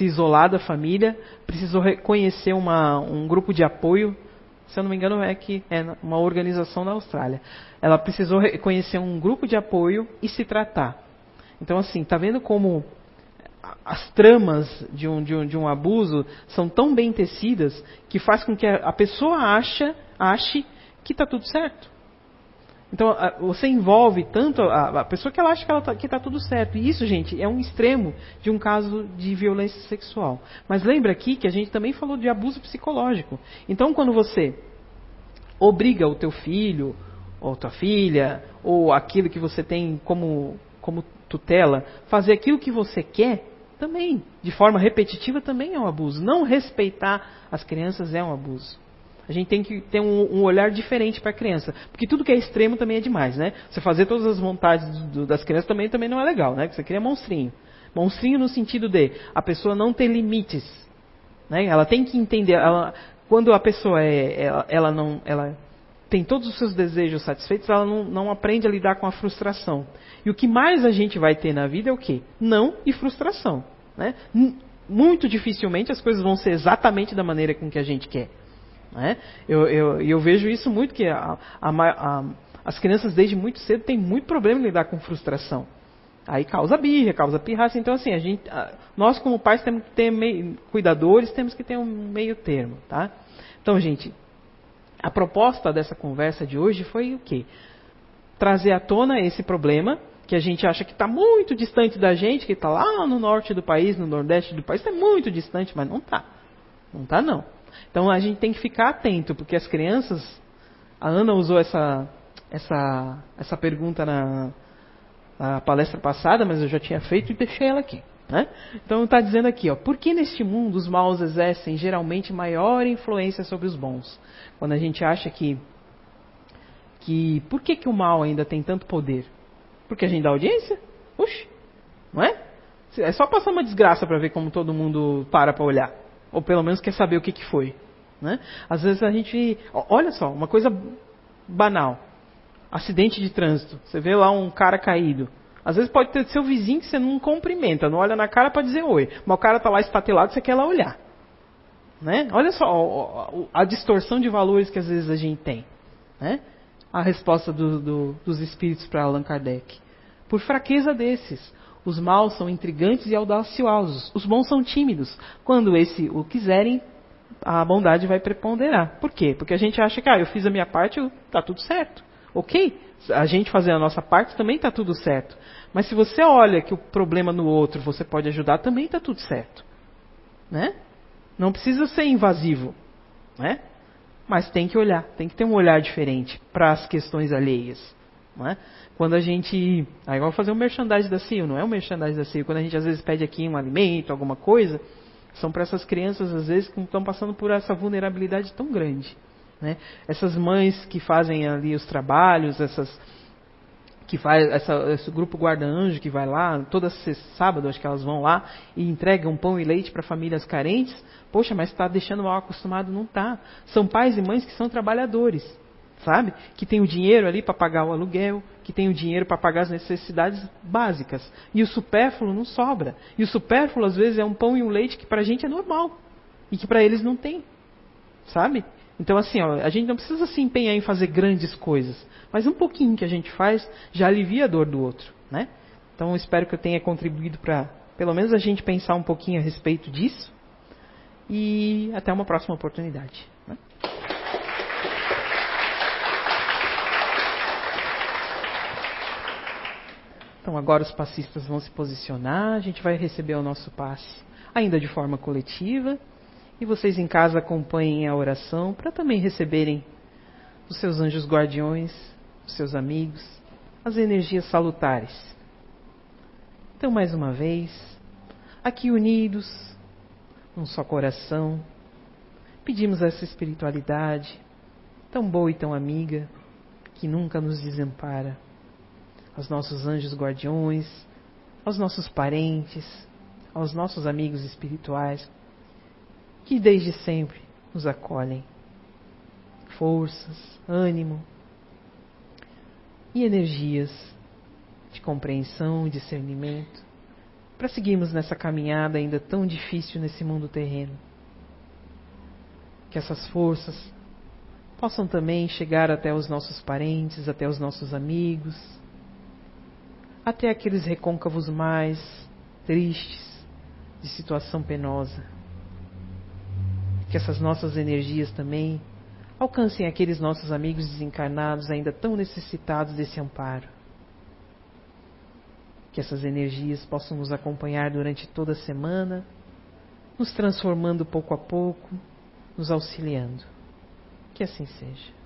isolar da família, precisou reconhecer um grupo de apoio, se eu não me engano é uma organização na Austrália. Ela precisou reconhecer um grupo de apoio e se tratar. Então, assim, está vendo como as tramas de um abuso são tão bem tecidas que faz com que a pessoa ache que está tudo certo. Então, você envolve tanto a pessoa que ela acha que está tudo certo. E isso, gente, é um extremo de um caso de violência sexual. Mas lembra aqui que a gente também falou de abuso psicológico. Então, quando você obriga o teu filho, ou tua filha, ou aquilo que você tem como tutela, fazer aquilo que você quer, também, de forma repetitiva, também é um abuso. Não respeitar as crianças é um abuso. A gente tem que ter um olhar diferente para a criança. Porque tudo que é extremo também é demais, né? Você fazer todas as vontades das crianças também não é legal, né? Porque você cria monstrinho. Monstrinho no sentido de a pessoa não ter limites, né? Ela tem que entender... quando a pessoa ela tem todos os seus desejos satisfeitos, ela não aprende a lidar com a frustração. E o que mais a gente vai ter na vida é o quê? Não e frustração, né? Muito dificilmente as coisas vão ser exatamente da maneira com que a gente quer. Né? Eu vejo isso muito, que as crianças desde muito cedo têm muito problema em lidar com frustração. Aí causa birra, causa pirraça. Então, assim, nós como pais temos que ter cuidadores, temos que ter um meio termo, tá? Então, gente, a proposta dessa conversa de hoje foi o quê? Trazer à tona esse problema que a gente acha que está muito distante da gente, que está lá no norte do país, no nordeste do país, está muito distante, mas não está. Não está, não. Então, a gente tem que ficar atento, porque as crianças... A Ana usou essa pergunta na palestra passada, mas eu já tinha feito e deixei ela aqui, né? Então, está dizendo aqui, ó, por que neste mundo os maus exercem geralmente maior influência sobre os bons? Quando a gente acha que por que o mal ainda tem tanto poder? Porque a gente dá audiência? Oxe, não é? É só passar uma desgraça para ver como todo mundo para olhar. Ou pelo menos quer saber o que foi, né? Às vezes a gente... Olha só, uma coisa banal. Acidente de trânsito. Você vê lá um cara caído. Às vezes pode ter seu vizinho que você não cumprimenta, não olha na cara para dizer oi. Mas o cara está lá estatelado e você quer lá olhar. Né? Olha só a distorção de valores que às vezes a gente tem. Né? A resposta dos espíritos para Allan Kardec. Por fraqueza desses... Os maus são intrigantes e audaciosos. Os bons são tímidos. Quando esse o quiserem, a bondade vai preponderar. Por quê? Porque a gente acha que eu fiz a minha parte, está tudo certo. Ok? A gente fazer a nossa parte também está tudo certo. Mas se você olha que o problema no outro você pode ajudar, também está tudo certo. Né? Não precisa ser invasivo. Né? Mas tem que olhar. Tem que ter um olhar diferente para as questões alheias. Não é? Quando a gente... Aí eu vou fazer um merchandising da CIU, não é um merchandising da CIU. Quando a gente às vezes pede aqui um alimento, alguma coisa, são para essas crianças às vezes que estão passando por essa vulnerabilidade tão grande, né? Essas mães que fazem ali os trabalhos, que faz esse grupo guarda-anjo que vai lá, todo sábado acho que elas vão lá e entregam pão e leite para famílias carentes. Poxa, mas está deixando mal acostumado? Não está. São pais e mães que são trabalhadores, sabe? Que tem o dinheiro ali para pagar o aluguel, que tem o dinheiro para pagar as necessidades básicas. E o supérfluo não sobra. E o supérfluo, às vezes, é um pão e um leite que para a gente é normal. E que para eles não tem. Sabe? Então, assim, ó, a gente não precisa se empenhar em fazer grandes coisas. Mas um pouquinho que a gente faz já alivia a dor do outro, né? Então, eu espero que eu tenha contribuído para, pelo menos, a gente pensar um pouquinho a respeito disso. E até uma próxima oportunidade, né? Então agora os passistas vão se posicionar, a gente vai receber o nosso passe ainda de forma coletiva. E vocês em casa acompanhem a oração para também receberem os seus anjos guardiões, os seus amigos, as energias salutares. Então mais uma vez, aqui unidos, num só coração, pedimos a essa espiritualidade tão boa e tão amiga, que nunca nos desampara, aos nossos anjos guardiões, aos nossos parentes, aos nossos amigos espirituais, que desde sempre nos acolhem. Forças, ânimo e energias de compreensão, discernimento, para seguirmos nessa caminhada ainda tão difícil nesse mundo terreno. Que essas forças possam também chegar até os nossos parentes, até os nossos amigos, até aqueles recôncavos mais tristes de situação penosa. Que essas nossas energias também alcancem aqueles nossos amigos desencarnados ainda tão necessitados desse amparo. Que essas energias possam nos acompanhar durante toda a semana, nos transformando pouco a pouco, nos auxiliando. Que assim seja.